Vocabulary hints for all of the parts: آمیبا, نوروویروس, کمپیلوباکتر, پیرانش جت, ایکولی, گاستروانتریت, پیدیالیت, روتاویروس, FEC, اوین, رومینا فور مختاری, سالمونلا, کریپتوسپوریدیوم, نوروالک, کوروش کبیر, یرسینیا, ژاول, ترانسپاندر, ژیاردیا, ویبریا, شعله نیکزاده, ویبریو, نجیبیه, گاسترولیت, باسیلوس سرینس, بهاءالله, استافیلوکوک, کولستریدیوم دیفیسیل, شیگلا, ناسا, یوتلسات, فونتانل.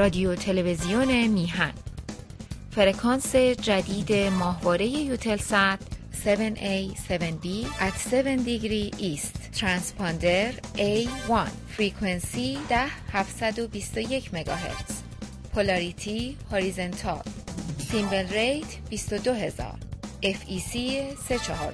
رادیو تلویزیون میهن. فرکانس جدید ماهواره یوتلسات 7A 7B at 7 degree east ترانسپاندر A1 فرکانسی 10721 مگاهرتز، پولاریتی هوریزونتال، سیمبل ریت 22000، FEC 34.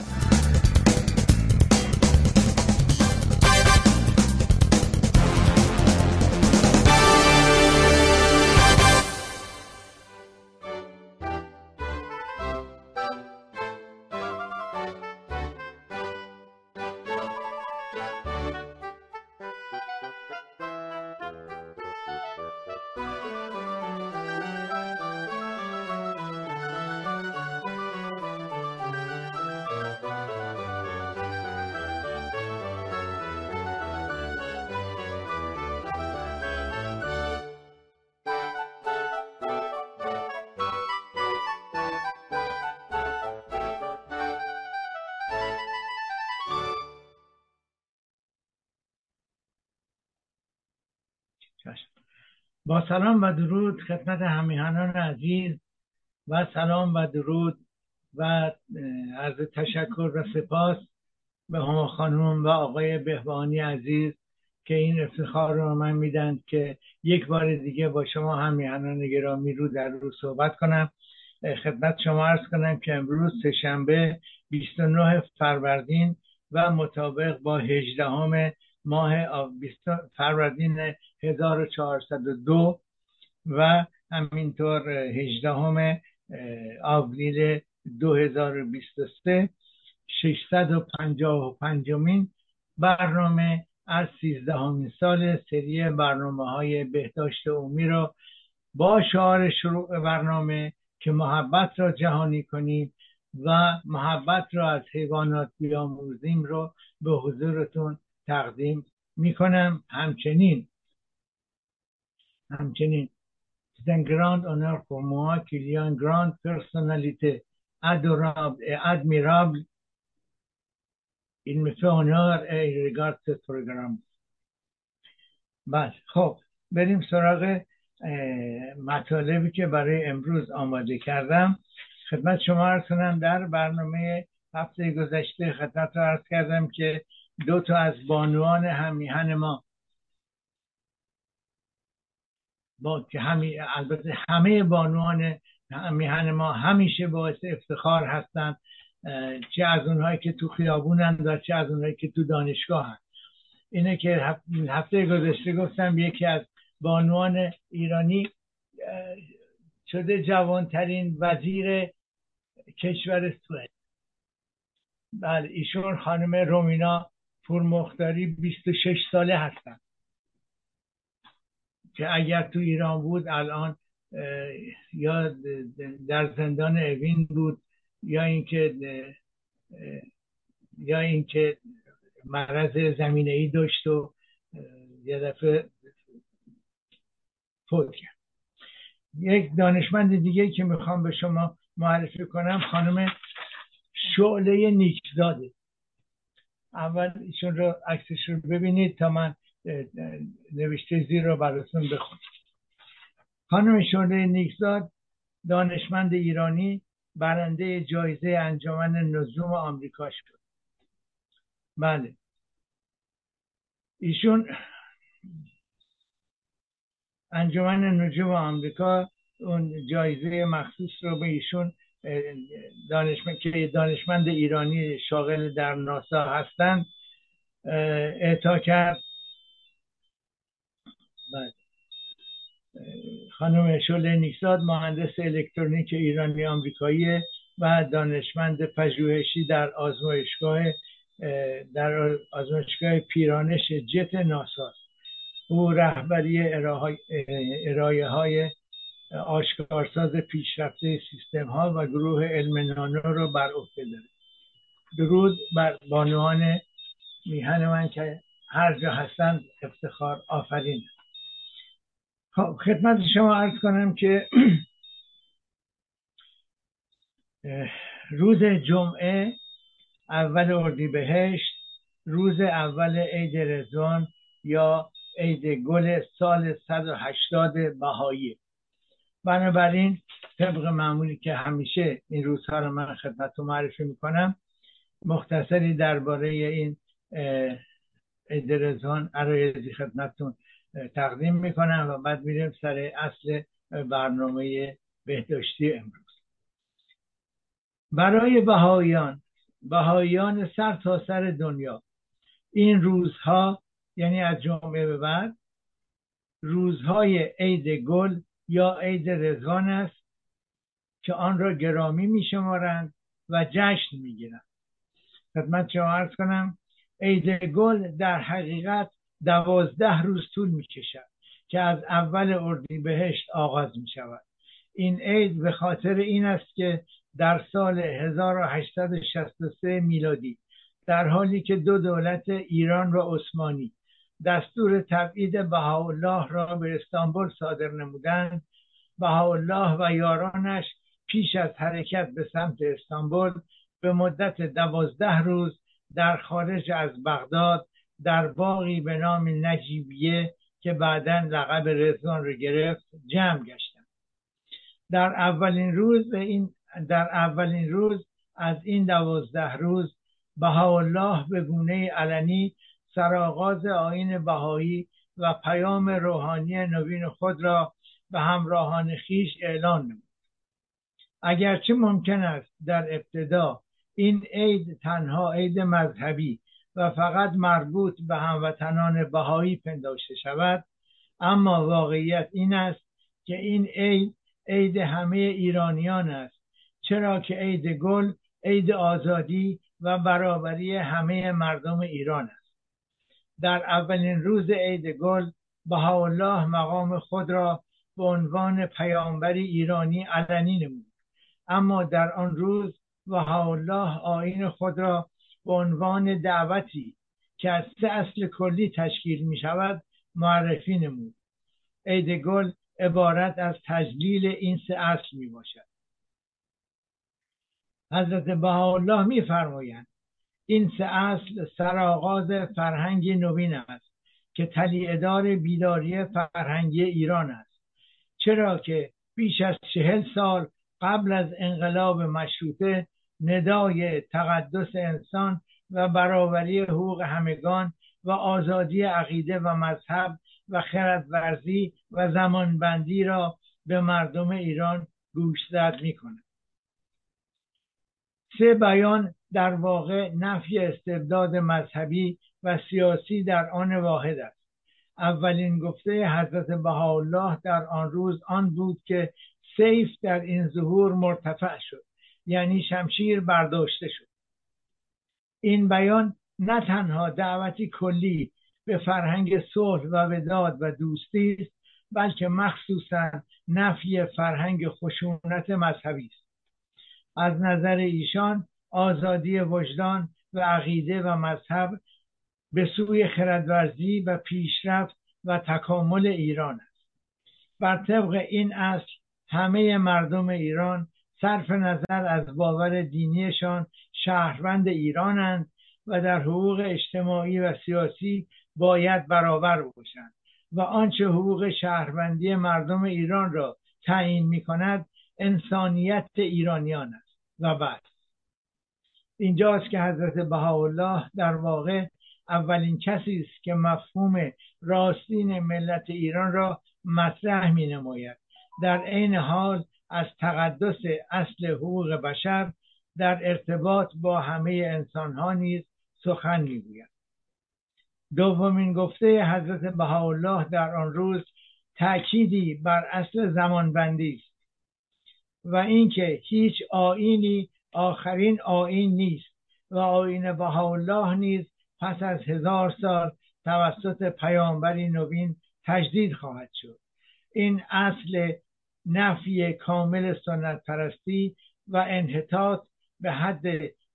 با سلام و درود خدمت همیهنان عزیز و سلام و درود و عرض تشکر و سپاس به همه خانم و آقای بهبانی عزیز که این افتخار رو من میدن که یک بار دیگه با شما همیهنان گرامی رو در رو صحبت کنم. خدمت شما عرض کنم که امروز سه‌شنبه 29 فروردین و مطابق با 18 ماه فروردین 1402 و همینطور 18 آوریل 2023 655مین برنامه از 13مین سال سری برنامه‌های بهداشت عمومی را با شعار شروع برنامه که محبت را جهانی کنیم و محبت را از حیوانات بیاموزیم را به حضورتون تقدیم میکنم. همچنین It's a grand honor for moi qu'il y a une grande personnalité adorable et admirable. Il me fait honneur et il regarde ce programme. بس خب بریم سراغ مطالبی که برای امروز آماده کردم. خدمت شما عرض کنم در برنامه هفته گذشته خدمت عرض کردم که دو تا از بانوان همیهن ما که البته همه بانوان همیهن ما همیشه باعث افتخار هستند، چه از اونهایی که تو خیابونند و چه از اونهایی که تو دانشگاهند. اینه که هفته گذشته گفتم یکی از بانوان ایرانی شده جوانترین وزیر کشور سوئد. بله، ایشون خانم رومینا فور مختاری 26 ساله هستند که اگر تو ایران بود الان یا در زندان اوین بود یا اینکه مرض زمینه‌ای داشت و یه دفعه فوت کرد. یک دانشمند دیگه که میخوام به شما معرفی کنم خانم شعله نیکزاده. اول ایشون رو عکسش رو ببینید تا من نوشته زیر رو براتون بخونم. خانم شعله نیکزاد دانشمند ایرانی برنده جایزه انجمن نجوم آمریکا شد. بله، ایشون انجمن نجوم آمریکا اون جایزه مخصوص رو به ایشون که دانشمند ایرانی شاغل در ناسا هستند اعطا کرد. بله، خانم شعله نیکزاد مهندس الکترونیک ایرانی آمریکایی و دانشمند پژوهشی در آزمایشگاه پیرانش جت ناسا. او رهبری ارائه‌های آشکارساز پیشرفته سیستم ها و گروه علم نانو رو بر عهده داره. درود بر بانوان میهن من که هر جا هستند افتخار آفرین. خب خدمت شما عرض کنم که روز جمعه اول اردیبهشت، روز اول عید رضوان یا عید گل سال 180 بهایی. بنابراین طبق معمولی که همیشه این روزها رو من خدمتتون معرفی میکنم، مختصری درباره این عید رضوان عرایضی خدمتتون تقدیم میکنم و بعد میریم سر اصل برنامه بهداشتی امروز. برای بهاییان سر تا سر دنیا این روزها، یعنی از جمعه به بعد، روزهای عید گل یا عید رضوان است که آن را گرامی می شمارند و جشن می گیرند. خدمت شما عرض کنم عید گل در حقیقت 12 روز طول می کشد که از اول اردیبهشت آغاز می شود. این عید به خاطر این است که در سال 1863 میلادی در حالی که دو دولت ایران و عثمانی دستور تبعید بهاءالله را به استانبول صادر نمودند، بهاءالله و یارانش پیش از حرکت به سمت استانبول به مدت 12 روز در خارج از بغداد در باغی به نام نجیبیه که بعداً لقب رضوان را گرفت جمع گشتند. در اولین روز از این 12 روز بهاءالله به گونه علنی سرآغاز آیین بهایی و پیام روحانی نوین خود را به همراهان خیش اعلان نمود. اگرچه ممکن است در ابتدا این عید تنها عید مذهبی و فقط مربوط به هموطنان بهایی پنداشته شود، اما واقعیت این است که این عید عید همه ایرانیان است، چرا که عید گل عید آزادی و برابری همه مردم ایران است. در اولین روز عید گل بهاءالله مقام خود را به عنوان پیامبر ایرانی علنی نمود، اما در آن روز بهاءالله آیین خود را به عنوان دعوتی که از 3 اصل کلی تشکیل می شود معرفی نمود. عید گل عبارت از تجلیل این 3 اصل می باشد. حضرت بهاءالله می فرمایند این 3 اصل سرآغاز فرهنگ نوین است که تلیعه‌دار بیداری فرهنگی ایران است، چرا که بیش از 40 سال قبل از انقلاب مشروطه ندای تقدس انسان و برابری حقوق همگان و آزادی عقیده و مذهب و خردورزی و زمانبندی را به مردم ایران گوشزد می‌کند. 3 بیان در واقع نفی استبداد مذهبی و سیاسی در آن واحد است. اولین گفته حضرت بهاءالله در آن روز آن بود که سیف در این ظهور مرتفع شد، یعنی شمشیر برداشته شد. این بیان نه تنها دعوتی کلی به فرهنگ صلح و وداد و دوستی است، بلکه مخصوصاً نفی فرهنگ خشونت مذهبی است. از نظر ایشان آزادی وجدان و عقیده و مذهب به سوی خردورزی و پیشرفت و تکامل ایران است. بر طبق این اصل همه مردم ایران صرف نظر از باور دینیشان شهروند ایرانند و در حقوق اجتماعی و سیاسی باید برابر باشند و آنچه حقوق شهروندی مردم ایران را تعیین می‌کند انسانیت ایرانیان است و بس. اینجاست که حضرت بهاءالله در واقع اولین کسی است که مفهوم راستین ملت ایران را مطرح می‌نماید، در عین حال از تقدس اصل حقوق بشر در ارتباط با همه انسان‌ها نیز سخن می‌گوید. دومین گفته حضرت بهاءالله در آن روز تأکیدی بر اصل زمانبندی است و اینکه هیچ آیینی آخرین آیین نیست و آیین بهاءالله نیز پس از 1000 سال توسط پیامبری نوین تجدید خواهد شد. این اصل نفی کامل سنت پرستی و انحطاط به حد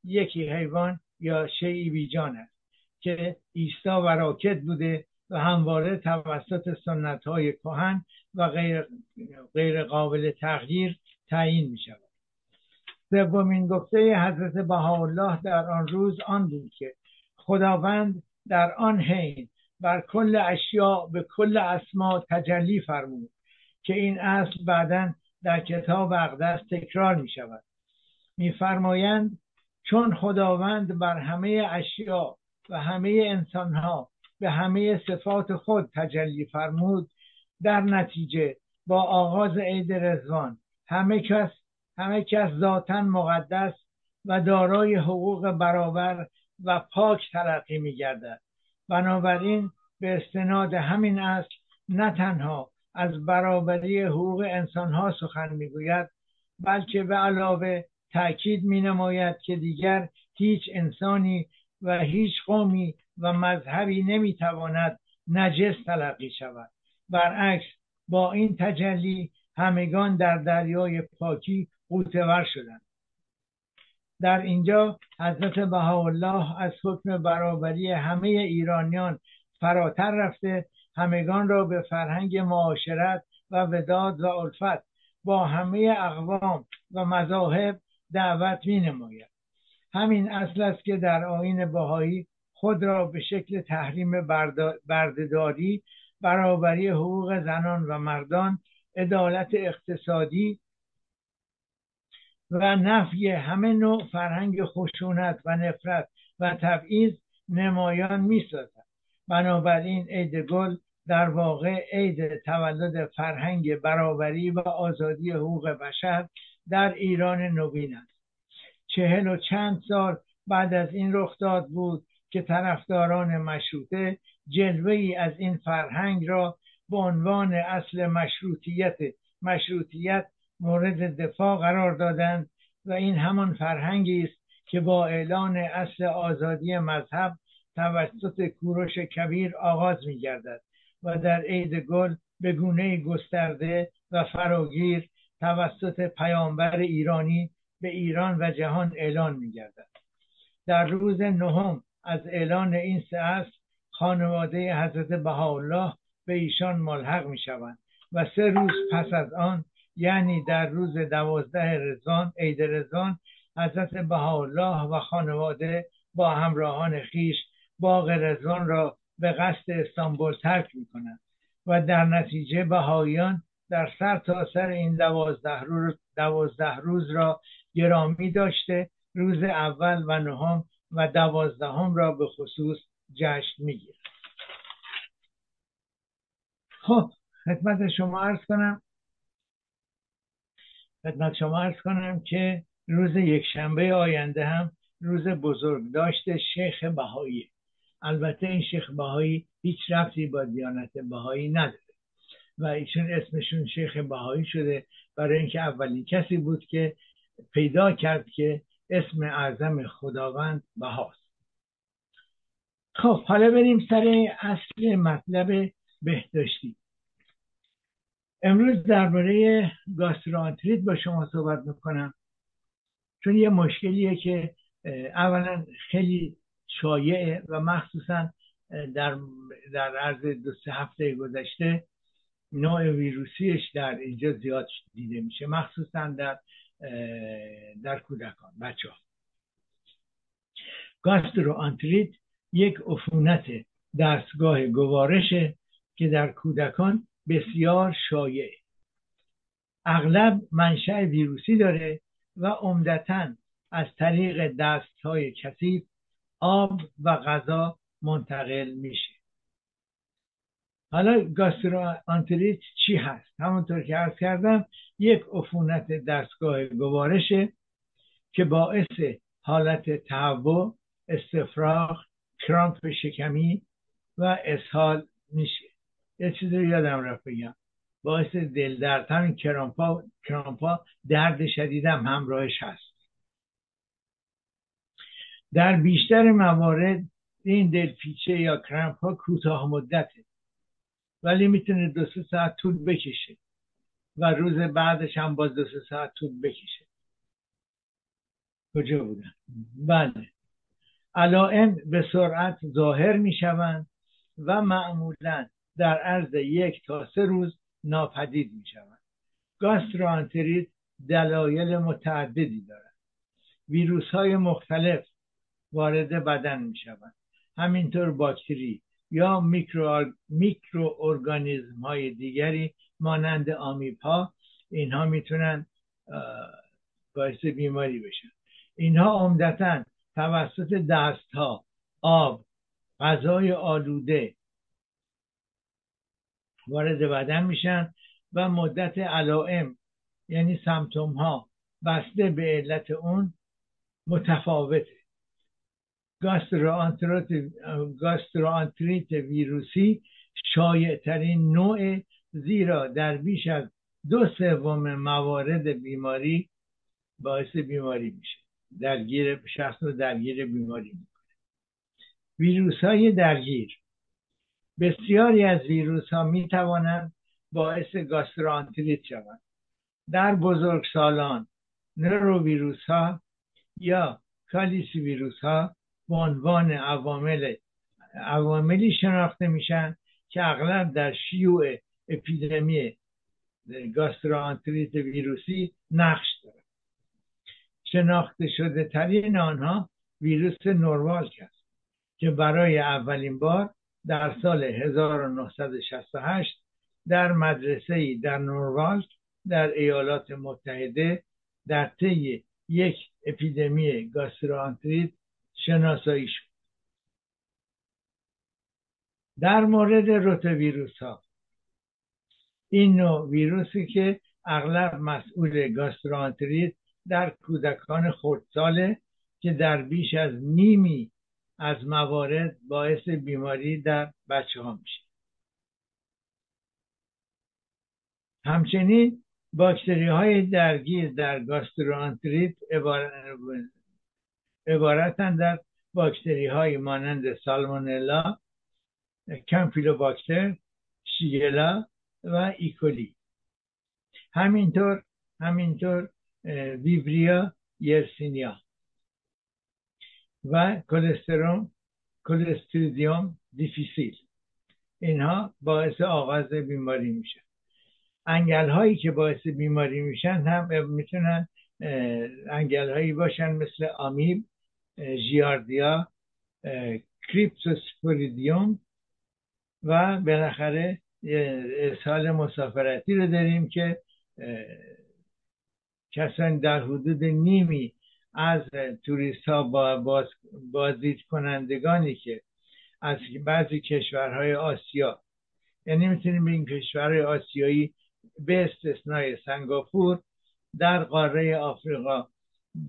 یکی حیوان یا شیئی بی جان است که عیسی و راکد بوده و همواره توسط سنت‌های کهن و غیر قابل تغییر تعیین می شود. سومین گفته حضرت بهاءالله در آن روز آن بود که خداوند در آن حین بر کل اشیا به کل اسما تجلی فرمود که این اصل بعداً در کتاب اقدس تکرار می شود. می فرمایند چون خداوند بر همه اشیا و همه انسانها به همه صفات خود تجلی فرمود، در نتیجه با آغاز عید رضوان همه کس ذاتاً مقدس و دارای حقوق برابر و پاک تلقی می گردد. بنابراین به استناد همین اصل نه تنها از برابری حقوق انسانها سخن میگوید، بلکه به علاوه تأکید می نماید که دیگر هیچ انسانی و هیچ قومی و مذهبی نمی تواند نجس تلقی شود. برعکس با این تجلی همگان در دریای پاکی غوطه‌ور شدند. در اینجا حضرت بهاءالله از حکم برابری همه ایرانیان فراتر رفته، همگان را به فرهنگ معاشرت و وداد و الفت با همه اقوام و مذاهب دعوت می نماید. همین اصل است که در آیین بهایی خود را به شکل تحریم بردهداری، برابری حقوق زنان و مردان، عدالت اقتصادی و نفی همه نوع فرهنگ خشونت و نفرت و تبعیض نمایان می سازد. بنابراین عید گل در واقع عید تولد فرهنگ برابری و آزادی حقوق بشر در ایران نوین است. 40 و چند سال بعد از این رخداد بود که طرفداران مشروطه جلوه‌ای از این فرهنگ را به عنوان اصل مشروطیت مورد دفاع قرار دادند و این همان فرهنگی است که با اعلان اصل آزادی مذهب توسط کوروش کبیر آغاز می گردد و در عید گل به گونه گسترده و فراگیر توسط پیامبر ایرانی به ایران و جهان اعلان می گردد. در روز 9 از اعلان این سه اصل خانواده حضرت بهاءالله به ایشان ملحق می شوند و 3 روز پس از آن، یعنی در روز 12 رضوان، عید رضوان، حضرت بهاءالله و خانواده با همراهان خویش باغ رضوان را به قصد استانبول ترک می کنند و در نتیجه بهاییان در سر تا سر این 12 روز را گرامی داشته، روز 1 و 9 و 12 را به خصوص جشن می گیرند. خب خدمت شما عرض کنم که روز یکشنبه آینده هم روز بزرگ داشته شیخ بهایی. البته این شیخ بهایی هیچ ربطی با دیانت بهایی نداره و ایشون اسمشون شیخ بهایی شده برای اینکه اولین کسی بود که پیدا کرد که اسم اعظم خداوند بهاست. خب حالا بریم سر اصل مطلب بهداشتی. امروز درباره گاستروانتریت با شما صحبت میکنم، چون یه مشکلیه که اولا خیلی شایعه و مخصوصا در عرض 2-3 هفته گذشته نوع ویروسیش در اینجا زیاد دیده میشه، مخصوصا در کودکان، بچه ها. گاستروانتریت یک عفونت دستگاه گوارشه که در کودکان بسیار شایعه، اغلب منشأ ویروسی داره و عمدتاً از طریق دست‌های کثیف، آب و غذا منتقل میشه. حالا گاستروانتریت چی هست؟ همونطور که عرض کردم یک عفونت دستگاه گوارشه که باعث حالت تهوع، استفراغ، کرامپ شکمی و اسهال میشه. یه چیز رو یادم رفت بگم، باعث دل درد، همین کرامپا درد شدید هم همراهش هست. در بیشتر موارد این دلپیچه یا کرامپا کوتاه مدته، ولی میتونه 2-3 ساعت طول بکشه و روز بعدش هم باز 2-3 ساعت طول بکشه. کجا بودن؟ بله، علائم به سرعت ظاهر میشوند و معمولاً در عرض 1 تا 3 روز ناپدید می شوند. گاستروانتریت دلایل متعددی دارد. ویروس های مختلف وارد بدن می شوند. همینطور باکتری، یا میکرو ارگانیسم های دیگری مانند آمیبا، اینها میتونن باعث بیماری بشن. اینها عمدتاً توسط دست ها، آب، غذای آلوده وارد بدن میشن و مدت علائم یعنی سمپتوم ها بسته به علت اون متفاوته. گاستروانتریت ویروسی شایع ترین نوع، زیرا در بیش از 2/3 موارد بیماری باعث بیماری میشه، درگیر شخص رو درگیر بیماری میکنه. ویروس های درگیر: بسیاری از ویروس ها میتوانند باعث گاستروانتریت شوند. در بزرگسالان نوروویروس ها یا کالیسی ویروس ها به عنوان عواملی شناخته میشن که اغلب در شیوع اپیدمی گاستروانتریت ویروسی نقش دارد. شناخته شده ترین آنها ویروس نوروالک است که برای اولین بار در سال 1968 در مدرسه‌ای در نوروالک در ایالات متحده در طی یک اپیدمی گاستروانتریت شناسایی شد. در مورد روتاویروس ها، این نوع ویروسی که اغلب مسئول گاستروانتریت در کودکان خردساله که در بیش از نیمی از موارد باعث بیماری در بچه ها میشه. همچنین باکتری های درگیر در گاستروانتریت عبارتند از باکتری های مانند سالمونلا، کمپیلوباکتر، شیگلا و ایکولی. همینطور ویبریا، یرسینیا و کولستریدیوم دیفیسیل. اینها باعث آغاز بیماری میشن. انگل هایی که باعث بیماری میشن هم میتونن انگل هایی باشن مثل آمیب، ژیاردیا، کریپتوسپوریدیوم و بالاخره ارسال مسافرتی رو داریم که کسانی در حدود نیمی از توریست ها با بازدید کنندگانی که از بعضی کشورهای آسیا، یعنی میتونیم بگیم کشورهای آسیایی به استثنای سنگاپور در قاره آفریقا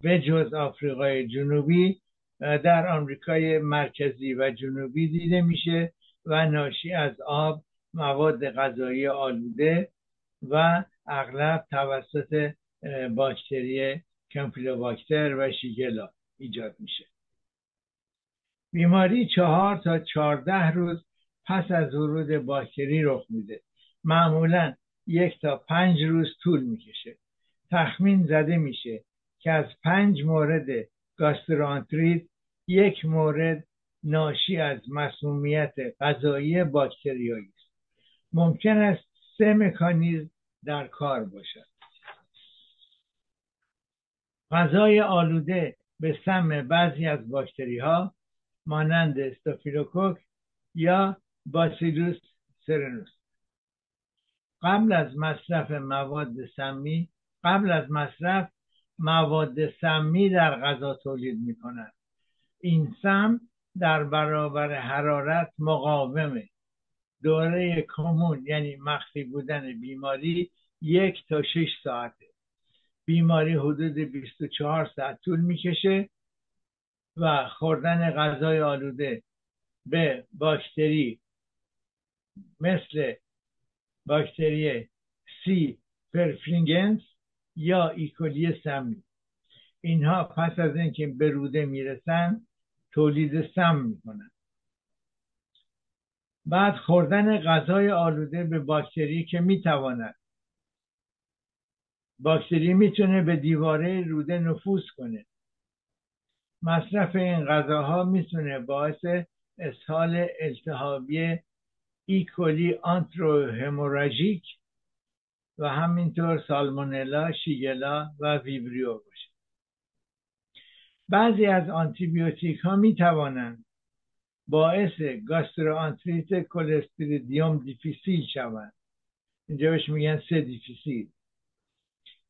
به جز آفریقای جنوبی در آمریکای مرکزی و جنوبی دیده میشه و ناشی از آب، مواد غذایی آلوده و اغلب توسط باکتری کمپیلوباکتر و شیگلا ایجاد میشه. بیماری 4 تا 14 روز پس از ورود باکتری رخ میده. معمولاً 1 تا 5 روز طول میکشه. تخمین زده میشه که از 5 مورد گاستروانتریت 1 مورد ناشی از مسمومیت غذایی باکتریایی است. ممکن است 3 مکانیزم در کار باشد. غذای آلوده به سم بعضی از باکتری ها مانند استافیلوکوک یا باسیلوس سرینس. قبل از مصرف مواد سمی در غذا تولید می کنند. این سم در برابر حرارت مقاومه. دوره کمون یعنی مخفی بودن بیماری 1 تا 6 ساعته. بیماری حدود 24 ساعت طول میکشه و خوردن غذای آلوده به باکتری مثل باکتری سی پرفرینگنس یا ایکولی سمی، اینها پس از اینکه به روده میرسن تولید سم میکنن. بعد خوردن غذای آلوده به باکتری که میتواند، باکتری میتونه به دیواره روده نفوذ کنه. مصرف این غذاها میتونه باعث اسهال التهابی ایکولی آنتروهموراژیک و همینطور سالمونلا، شیگلا و ویبریو باشه. بعضی از آنتیبیوتیک ها میتوانند باعث گاستروانتریت کولستریدیوم دیفیسیل شوند. اینجا بهش میگن سه دیفیسیل.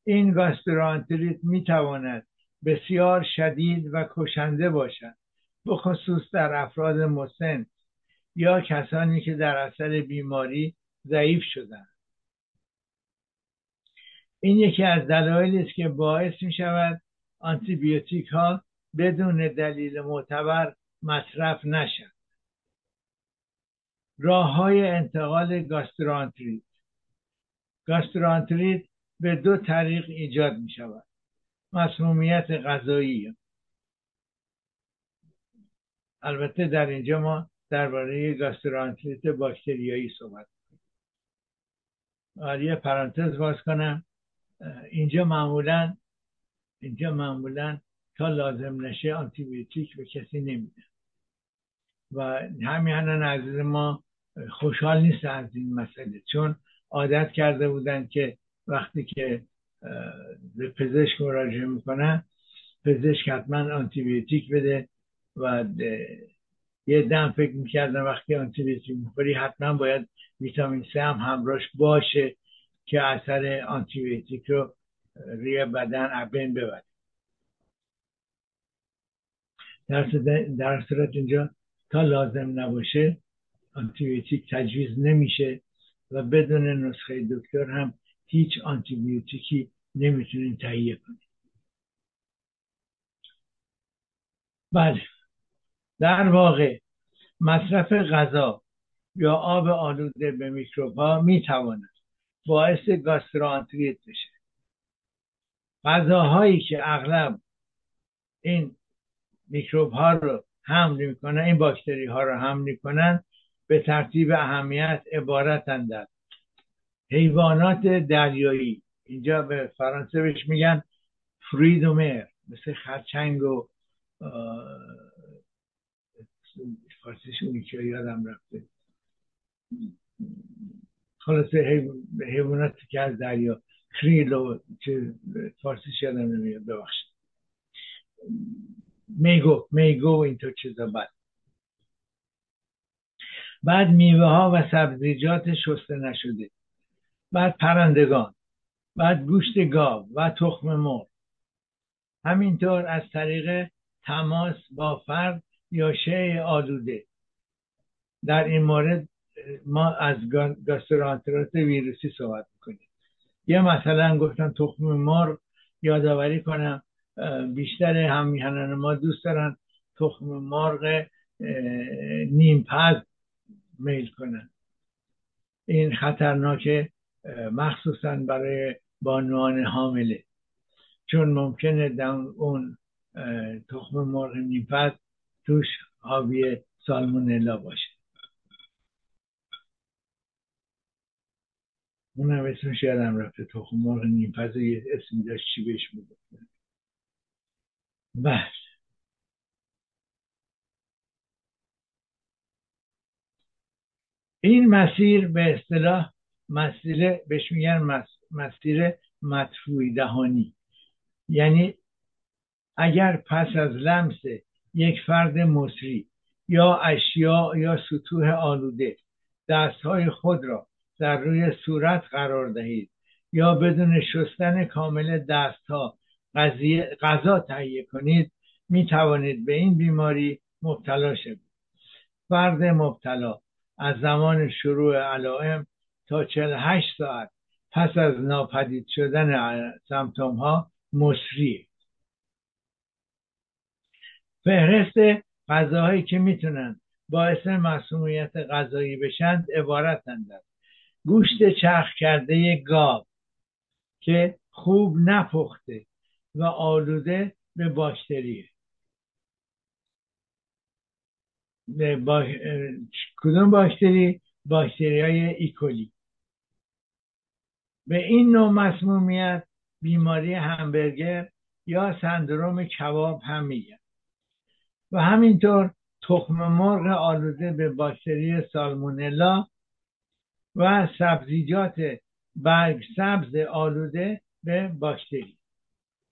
این گاستروانتریت میتواند بسیار شدید و کشنده باشد، به خصوص در افراد مسن یا کسانی که در اثر بیماری ضعیف شدند. این یکی از دلایلی است که باعث می شود آنتی بیوتیک ها بدون دلیل معتبر مصرف نشد. راه های انتقال گاستروانتریت. گاستروانتریت به دو طریق ایجاد می شود: مسمومیت غذایی. البته در اینجا ما درباره گاستروانتریت باکتریایی صحبت می‌کنیم. یه پرانتز باز کنم، اینجا معمولاً تا لازم نشه آنتی بیوتیک به کسی نمیدن و همینان عزیز ما خوشحال نیست از این مسئله، چون عادت کرده بودن که وقتی که به پزشک مراجعه میکنن پزشک حتما آنتی بیوتیک بده و یه دم فکر میکردن وقتی آنتی بیوتیک میخوری حتما باید ویتامین C هم همراهش باشه که اثر آنتی بیوتیک رو روی بدن از بین ببره. در صورت اینجا تا لازم نباشه آنتی بیوتیک تجویز نمیشه و بدون نسخه دکتر هم هیچ آنتی بیوتیکی نمیتونیم تهیه کنیم. بله، در واقع مصرف غذا یا آب آلوده به میکروب‌ها میتواند باعث گاستروانتریت بشه. غذاهایی که اغلب این میکروب ها رو حمل میکنن، این باکتری ها رو حمل میکنن، به ترتیب اهمیت عبارتند از حیوانات دریایی، اینجا به فرانسه بهش میگن فریدومر، مثل خرچنگ و فارسیش اونی که یادم رفته، خلاصه حیواناتی که از دریا، کریل و که فارسیش یادم نمیاد ببخشید، میگو اینطور چیزا. بعد میوه ها و سبزیجات شسته نشده، بعد پرندگان، بعد گوشت گاو و تخم مرغ. همینطور از طریق تماس با فرد یا شیء آلوده. در این مورد ما از گاستروانتریت ویروسی صحبت میکنیم. یه مثلا گفتم تخم مرغ، یادآوری کنم بیشتر همیهنان ما دوست دارن تخم مرغ نیم پز میل کنن. این خطرناکه مخصوصا برای بانوان حامله، چون ممکنه دم اون تخم مرغ نیم پز توش حاوی سالمونلا باشه. اونم اسمش یادم رفته، تخم مرغ نیم پز یه اسمی داشت، چی بهش بود؟ بله، این مسیر به اصطلاح مسیر بهش میگن مسیر مدفوع دهانی، یعنی اگر پس از لمس یک فرد مصری یا اشیاء یا سطوح آلوده دستهای خود را در روی صورت قرار دهید یا بدون شستن کامل دستها غذا تهیه کنید، می توانید به این بیماری مبتلا شوید. فرد مبتلا از زمان شروع علائم تا 48 ساعت پس از ناپدید شدن سمپتوم ها مصری. فهرست غذاهایی که میتونن باعث مسمومیت غذایی بشن عبارتند از گوشت چرخ کرده گاو که خوب نپخته و آلوده به باکتریه. کدوم باکتری؟ باکتریای ایکولی. به این نوع مسمومیت بیماری همبرگر یا سندروم کباب هم میگن. و همینطور تخم مرغ آلوده به باکتری سالمونلا و سبزیجات برگ سبز آلوده به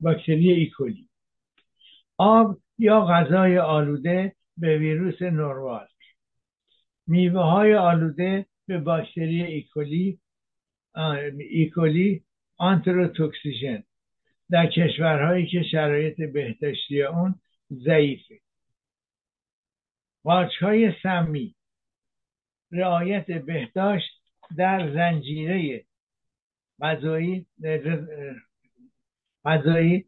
باکتری ایکولی. آب یا غذای آلوده به ویروس نوروالک. میوه‌های آلوده به باکتری ایکولی آنتروتوکسیژن در کشورهایی که شرایط بهداشتی اون ضعیفه. قارچ‌های سمی، رعایت بهداشت در زنجیره غذایی،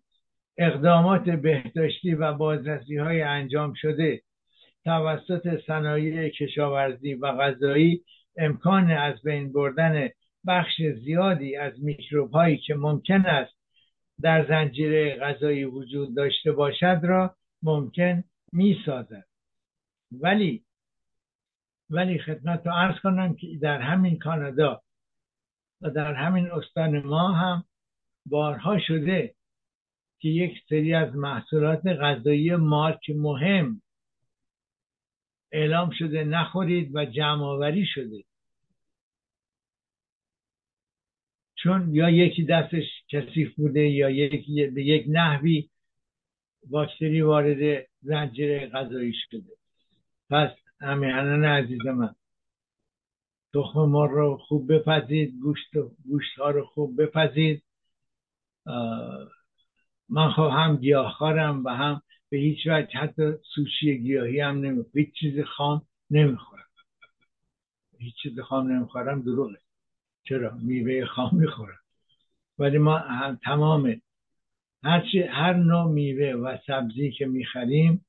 اقدامات بهداشتی و بازرسی‌های انجام شده توسط صنایع کشاورزی و غذایی امکان از بین بردن بخش زیادی از میکروب‌هایی که ممکن است در زنجیره غذایی وجود داشته باشد را ممکن می‌سازد. ولی خدمت رو عرض کنم که در همین کانادا و در همین استان ما هم بارها شده که یک سری از محصولات غذایی مارک مهم اعلام شده نخورید و جمع‌آوری شده، چون یا یکی دستش کثیف بوده یا یکی به یک نحوی باکتری وارد زنجیره غذایی شده. پس همینان عزیز من، تخم مرغ رو خوب بپزید، گوشت ها رو خوب بپزید. من خب هم گیاهخوارم و هم به هیچ وجه حتی سوشی گیاهی هم نمیخورم، هیچ چیز خام نمیخورم. هیچ چیز خام نمیخورم دروغه، چرا؟ میوه خام میخورم. ولی ما هم تمام هر نوع میوه و سبزی که میخریم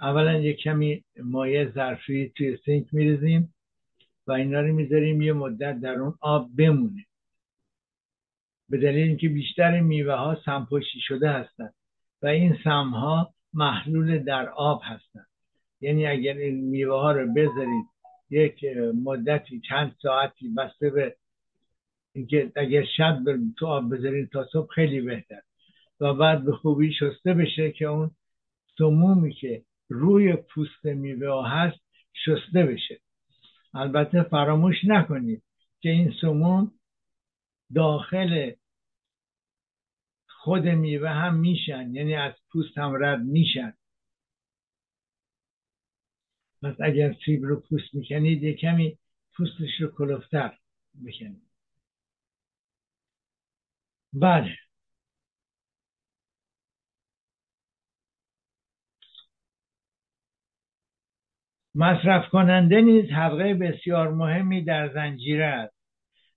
اولا یک کمی مایع ظرفی توی سینک میریزیم و اینا رو میذاریم یه مدت در اون آب بمونه، به دلیل اینکه بیشتر میوه ها سم‌پاشی شده هستند و این سم ها محلول در آب هستند. یعنی اگر این میوه ها رو بذارید یک مدتی، چند ساعتی، بسته به اینکه اگر شب تو آب بذارید تا صبح خیلی بهتر، و بعد به خوبی شسته بشه که اون سمومی که روی پوست میوه هست شسته بشه. البته فراموش نکنید که این سموم داخل خود میوه هم میشن، یعنی از پوست هم رد میشن. پس اگر سیب رو پوست میکنید یه کمی پوستش رو کلوفتر بکنید. بله، مصرف کننده نیز حلقه بسیار مهمی در زنجیره است،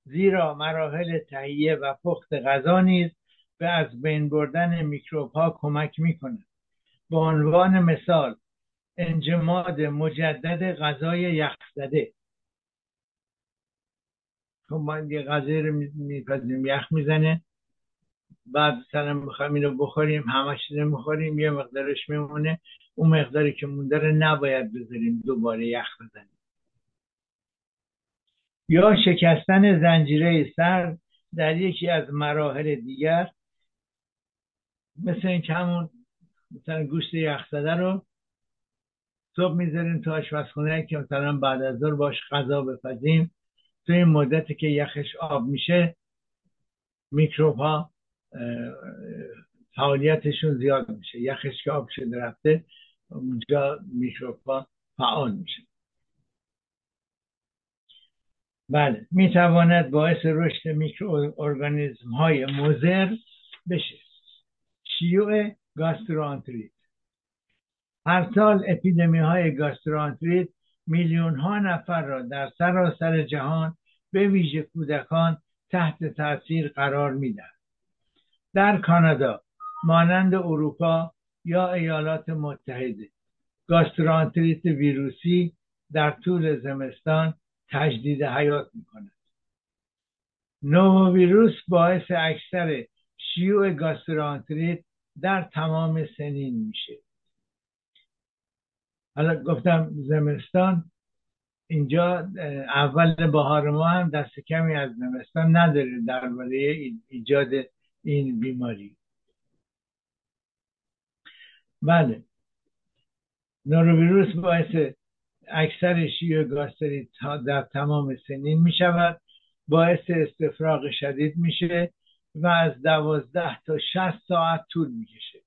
زیرا مراحل تهیه و پخت غذا نیز به از بین بردن میکروب ها کمک می کند. به عنوان مثال، انجماد مجدد غذای یخزده. خب ما یه غذای رو میپذیم، یخ میزنه، بعد مثلا میخوایم اینو بخوریم، همه چیز میخوریم، یه مقدارش میمونه، اون مقداری که مونده رو نباید بذاریم دوباره یخ بزنیم. یا شکستن زنجیره سرد در یکی از مراحل دیگر، مثل این که همون مثلا گوشت یخزده رو صبح میذاریم تو آشپزخونه که مثلا بعد از ظهر باش غذا بپزیم. تو این مدتی که یخش آب میشه میکروب ها فعالیتشون زیاد میشه، یخش که آب شده رفته اونجا میکروب ها فعال میشه. بله، میتواند باعث رشد میکروارگانیسم های مضر بشه. شیوع گاستروانتریت. هر سال اپیدمی های گاستروانتریت میلیون ها نفر را در سراسر جهان به ویژه کودکان تحت تاثیر قرار میدهد. در کانادا مانند اروپا یا ایالات متحده گاستروانتریت ویروسی در طول زمستان تجدید حیات میکند. نوروویروس باعث اکثر شیوع گاستروانتریت در تمام سنین میشه. حالا گفتم زمستان، اینجا اول بهار ما هم دست کمی از زمستان نداره درباره ایجاد این بیماری. بله، نوروویروس باعث اکثر شیوع گاستریت در تمام سنین می شود، باعث استفراغ شدید میشه و از 12 تا 60 ساعت طول می کشه.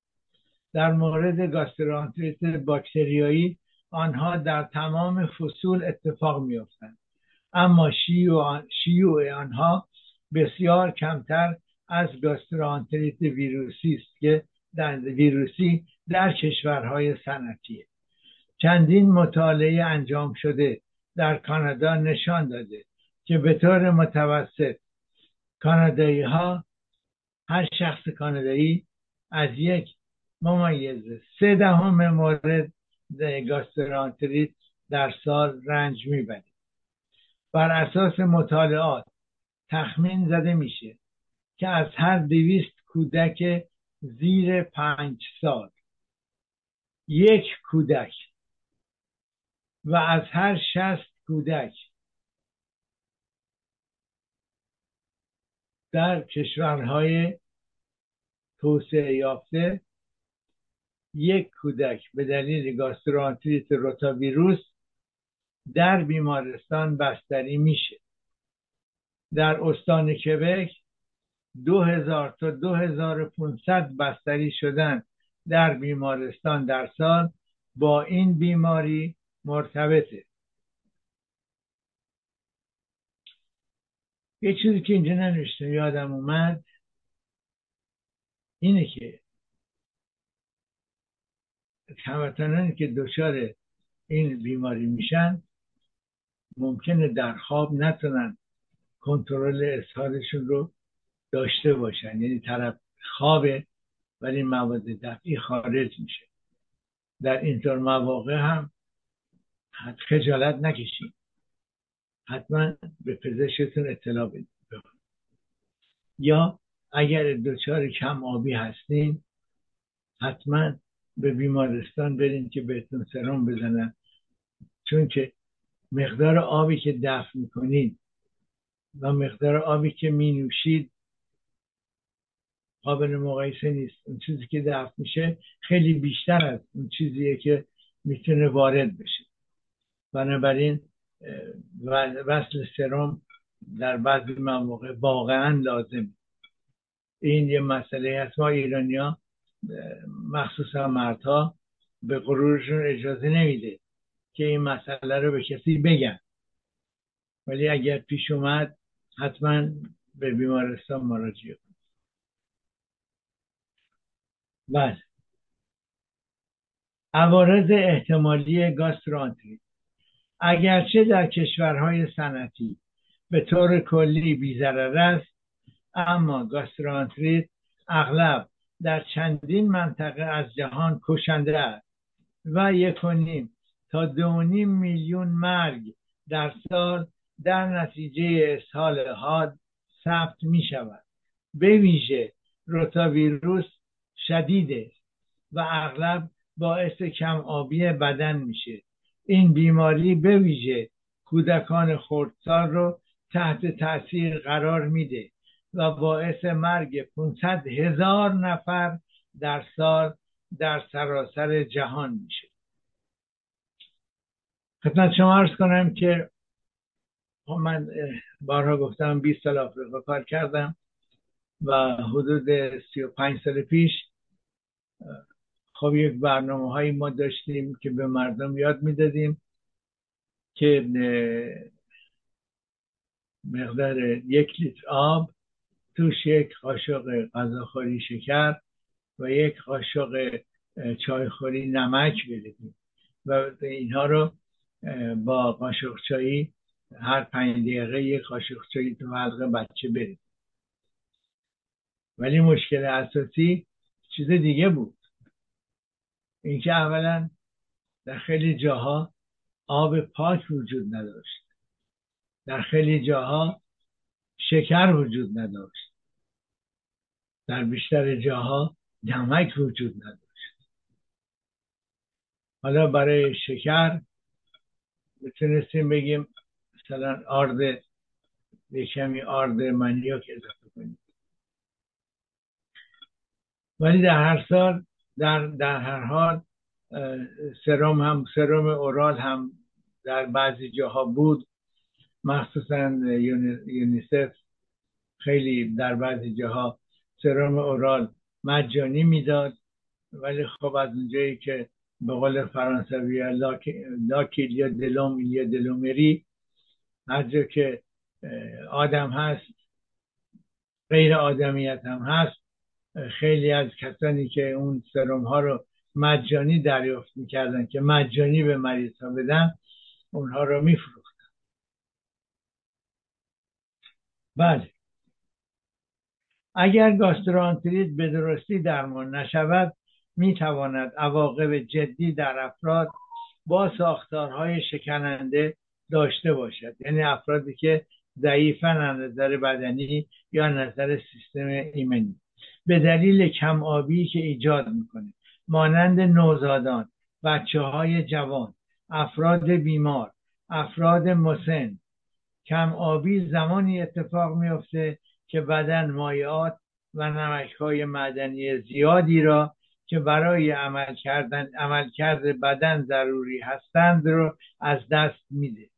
در مورد گاستروانتریت باکتریایی آنها در تمام فصول اتفاق می‌افتند، اما شیوع آنها بسیار کمتر از گاستروانتریت ویروسی است که در کشورهای صنعتی. چندین مطالعه انجام شده در کانادا نشان داده که به طور متوسط کانادایی‌ها، هر شخص کانادایی از 1.3 مورد گاستروانتریت در سال رنج میبره. بر اساس مطالعات تخمین زده میشه که از هر 200 کودک زیر 5 سال 1 کودک و از هر 60 کودک در کشورهای توسعه یافته 1 کودک به دلیل گاستروانتریت روتاویروس در بیمارستان بستری میشه. در استان کبک 2000 تا 2500 بستری شدن در بیمارستان در سال با این بیماری مرتبطه. یه چیزی که اینجا ننوشتم یادم اومد اینه که هموطنانی که دچار این بیماری میشن ممکنه در خواب نتونن کنترل اظهارشون رو داشته باشن، یعنی طرف خوابه ولی مواد دفعی خارج میشه. در اینطور مواقع هم خجالت نکشید، حتما به پزشکتون اطلاع بدید. یا اگر دچار کم آبی هستین حتما به بیمارستان برین که بهتون سرم بزنن، چون که مقدار آبی که دفع میکنید و مقدار آبی که مینوشید قابل مقایسه نیست. اون چیزی که دفع میشه خیلی بیشتر از اون چیزیه که میتونه وارد بشه. بنابراین وصل سرم در بعضی مواقع واقعا لازم. این یه مسئله هست، ما ایرانی‌ها مخصوصا مردها به غرورشون اجازه نمیده که این مسئله رو به کسی بگن، ولی اگر پیش اومد حتما به بیمارستان مراجعه کنید. بله، عوارض احتمالی گاستروانتریت. اگرچه در کشورهای سنتی به طور کلی بی‌ضرر است، اما گاستروانتریت اغلب در چندین منطقه از جهان کشنده است و 1.5 تا 2.5 میلیون مرگ در سال در نتیجه اسهال حاد ثبت می شود. به ویژه روتاویروس شدید است و اغلب باعث کم آبی بدن میشه. این بیماری به ویژه کودکان خردسال رو تحت تاثیر قرار میده و باعث مرگ 500,000 نفر در سال در سراسر جهان میشه. خدمت شما عرض کنم که من بارها گفتم 20 سال آفریقا کار کردم و حدود 35 سال پیش خب یک برنامه هایی ما داشتیم که به مردم یاد میدادیم که مقدار 1 لیتر آب توش 1 قاشق غذاخوری شکر و 1 قاشق چایخوری نمک بریزیم و اینها رو با قاشق چایی هر 5 دقیقه 1 قاشق چایی تو حلق بچه بریزیم. ولی مشکل اساسی چیز دیگه بود، اینکه اولا در خیلی جاها آب پاک وجود نداشت، در خیلی جاها شکر وجود نداشت، در بیشتر جاها نمک وجود نداشت. حالا برای شکر میتونستیم بگیم مثلا آرد، کمی آرد منیاک اضافه کنیم، ولی در هر حال سرم اورال هم در بعضی جاها بود، مخصوصا یونیسف خیلی در بعضی جاها سرم اورال مجانی میداد، ولی خب از اونجایی که به قول فرانسوی لاکیل یا دلوم یا دلومری، هر جا که آدم هست غیر آدمیت هم هست. خیلی از کسانی که اون سرم ها رو مجانی دریافت میکردن که مجانی به مریض ها بدن، اونها رو میفروختن. بله، اگر گاستروانتریت به درستی درمان نشود میتواند عواقب جدی در افراد با ساختارهای شکننده داشته باشد، یعنی افرادی که ضعیفن از نظر بدنی یا از نظر سیستم ایمنی به دلیل کم آبی که ایجاد میکنه، مانند نوزادان، بچه های جوان، افراد بیمار، افراد مسن. کم آبی زمانی اتفاق میفته که بدن مایعات و نمک های معدنی زیادی را که برای عملکرد بدن ضروری هستند رو از دست میده.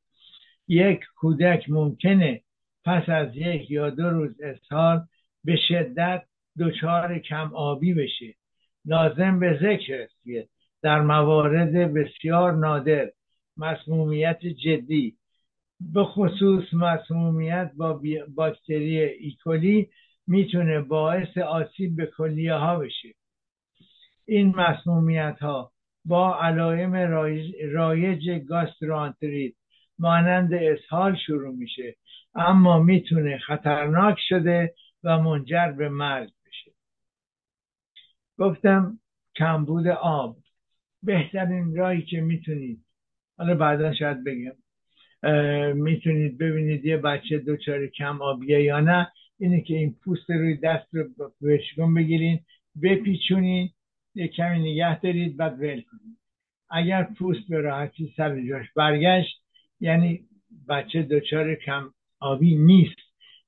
یک کودک ممکنه پس از 1 یا 2 روز اسهال به شدت دچار کم آبی بشه. لازم به ذکر است که در موارد بسیار نادر مسمومیت جدی، به خصوص مسمومیت با باکتری ایکولی، میتونه باعث آسیب به کلیه ها بشه. این مسمومیت ها با علائم رایج گاستروانتریت مانند اسهال شروع میشه، اما میتونه خطرناک شده و منجر به مرگ بشه. گفتم کمبود آب بهترین راهی که میتونید، حالا بعدا شاید بگم، میتونید ببینید یه بچه دوچار کم آبیه یا نه، اینه که این پوست روی دست رو بشگون بگیرین، بپیچونین، یه کمی نگه دارید، بعد ول کنید. اگر پوست به راحتی سر جاش برگشت، یعنی بچه دوچار کم آبی نیست.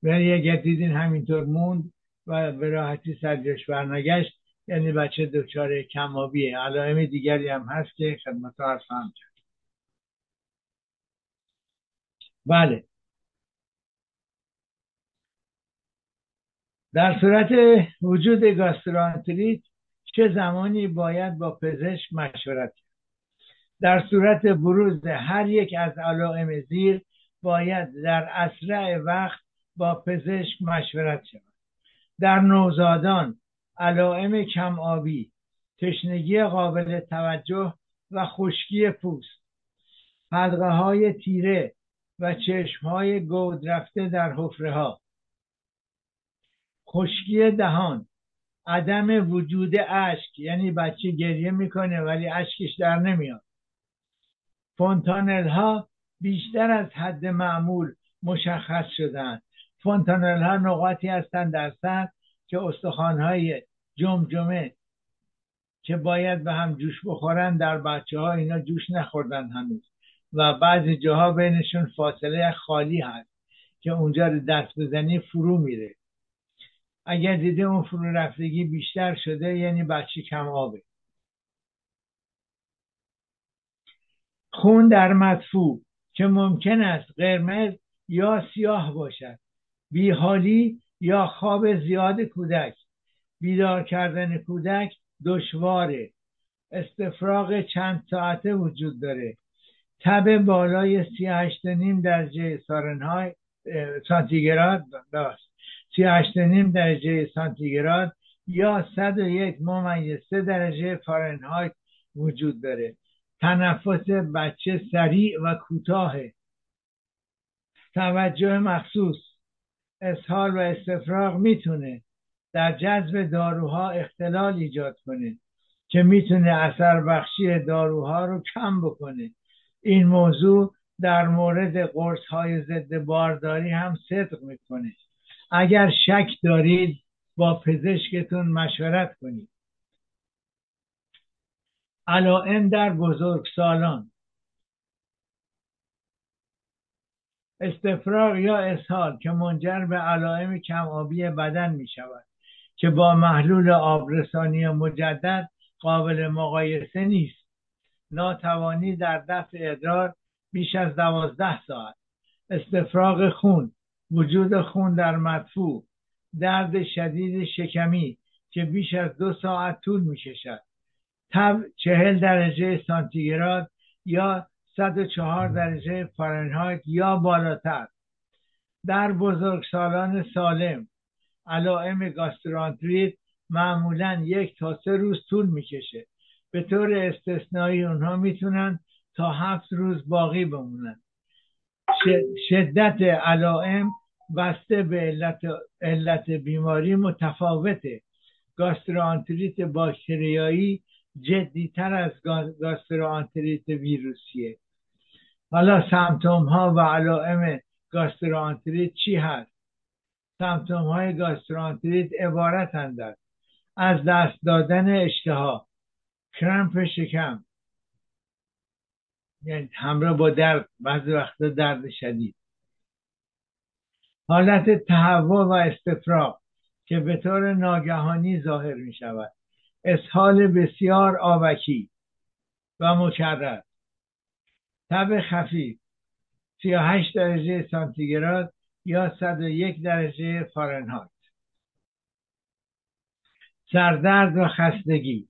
ولی اگر دیدین همینطور موند و به راحتی سر جاش برنگشت، یعنی بچه دوچار کم آبیه. علائم دیگری هم هست که خدمت‌ها عرض خواهم کرد. بله، در صورت وجود گاستروانتریت چه زمانی باید با پزشک مشورت کرد؟ در صورت بروز هر یک از علائم زیر باید در اسرع وقت با پزشک مشورت شود. در نوزادان علائم کم آبی، تشنگی قابل توجه و خشکی پوست، حلقه های تیره و چشم های گود رفته در حفره ها، خشکی دهان، عدم وجود اشک، یعنی بچه گریه میکنه ولی اشکش در نمیاد، فونتانل ها بیشتر از حد معمول مشخص شدند. فونتانل ها نقاطی هستند در سر که استخوان های جمجمه که باید به هم جوش بخورن در بچه ها اینا جوش نخوردن هنوز و بعضی جاها بینشون فاصله خالی هست که اونجا دست بزنی فرو میره. اگر دیده اون فرو رفتگی بیشتر شده، یعنی بچه کم آبه. خون در مدفوع که ممکن است قرمز یا سیاه باشد، بیحالی یا خواب زیاد کودک، بیدار کردن کودک دشواره، استفراغ چند ساعته وجود داره، تب بالای 38.5 درجه سانتیگراد داشت، 38.5 درجه سانتیگراد یا 101.3 درجه فارنهایت وجود داره. تنفس بچه سریع و کوتاه، توجه مخصوص، اسهال و استفراغ میتونه در جذب داروها اختلال ایجاد کنه که میتونه اثر بخشی داروها رو کم بکنه. این موضوع در مورد قرص های ضد بارداری هم صدق میکنه. اگر شک دارید با پزشکتون مشورت کنید. علائم در بزرگسالان، استفراغ یا اسهال که منجر به علائم کم آبی بدن می شود که با محلول آبرسانی مجدد قابل مقایسه نیست. ناتوانی در دفع ادرار بیش از 12 ساعت، استفراغ خون، وجود خون در مدفوع، درد شدید شکمی که بیش از 2 ساعت طول می کشد، تب 40 درجه سانتیگراد یا 104 درجه فارنهایت یا بالاتر. در بزرگسالان سالم علائم گاستروانتریت معمولاً 1 تا 3 روز طول میکشه. به طور استثنایی اونها میتونن تا 7 روز باقی بمونن. شدت علائم بسته به علت بیماری متفاوته. گاستروانتریت باکتریایی جدیتر از گاستروانتریت ویروسیه. حالا سمپتوم ها و علائم گاستروانتریت چی هست؟ سمپتوم های گاستروانتریت عبارتند از دست دادن اشتها، کرمپ شکم یعنی همراه با درد، بعضی وقتا درد شدید، حالت تهوع و استفراغ که به طور ناگهانی ظاهر می شود، اسهال بسیار آبکی و مکرر، تب خفیف 38 درجه سانتیگراد یا 101 درجه فارنهایت، سردرد و خستگی.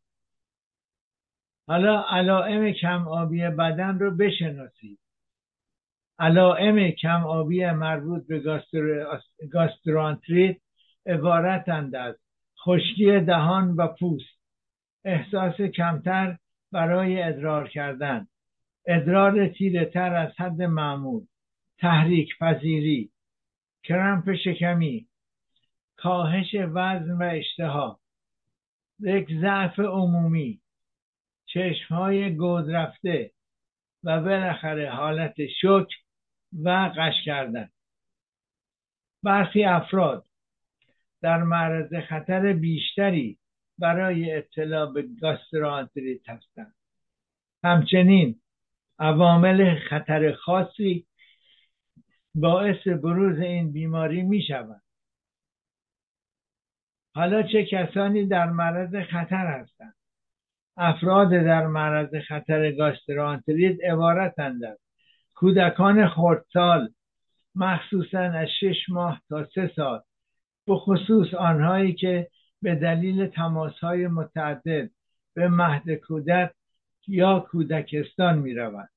حالا علائم کم آبی بدن رو بشناسید. علائم کم آبی مربوط به گاستروانتریت عبارتند از خشکی دهان و پوست، احساس کمتر برای ادرار کردن، ادرار تیره تر از حد معمول، تحریک پذیری، کرمپ شکمی، کاهش وزن و اشتها، یک ضعف عمومی، چشمهای گود رفته و بالاخره حالت شوک و غش کردن. برخی افراد در معرض خطر بیشتری برای ابتلا به گاستروانتریت هستند. همچنین عوامل خطر خاصی باعث بروز این بیماری می شوند. حالا چه کسانی در معرض خطر هستند؟ افراد در معرض خطر گاستروانتریت عبارتند از کودکان خردسال، مخصوصاً از 6 ماه تا 3 سال، بخصوص آنهایی که به دلیل تماس‌های متعدد به مهد کودک یا کودکستان می‌روند.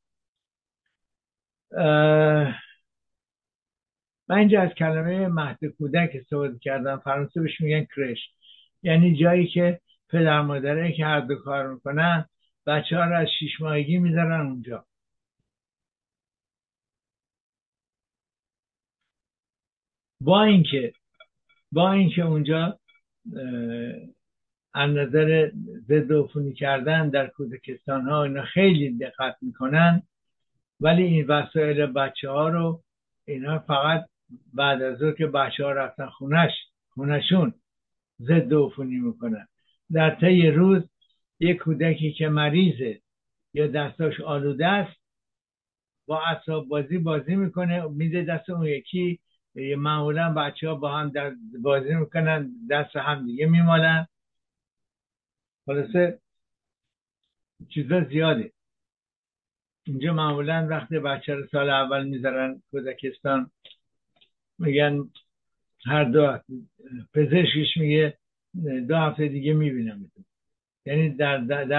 من اینجا از کلمه مهد کودک استفاده کردم، فرانسه بهش میگن کرش، یعنی جایی که پدر مادره که هر دو کار میکنن بچه ها رو از 6 ماهگی میذارن اونجا. با اینکه اونجا از نظر ضد عفونی کردن در کودکستان ها اینا خیلی دقت میکنن، ولی این وسایل بچه ها رو اینا فقط بعد از اون که بچه ها رفتن خونشون ضد عفونی میکنن. در طی روز یک کودکی که مریضه یا دستاش آلوده است با اعصاب بازی میکنه، میده دست اون یکی، معمولا بچه ها با هم بازی میکنن، دست هم دیگه میمالن، خلاصه چیزا زیاده. اینجا معمولا وقتی بچه رو سال اول میذارن کودکستان میگن هر دو پزشکش میگه 2 هفته دیگه میبینم، یعنی در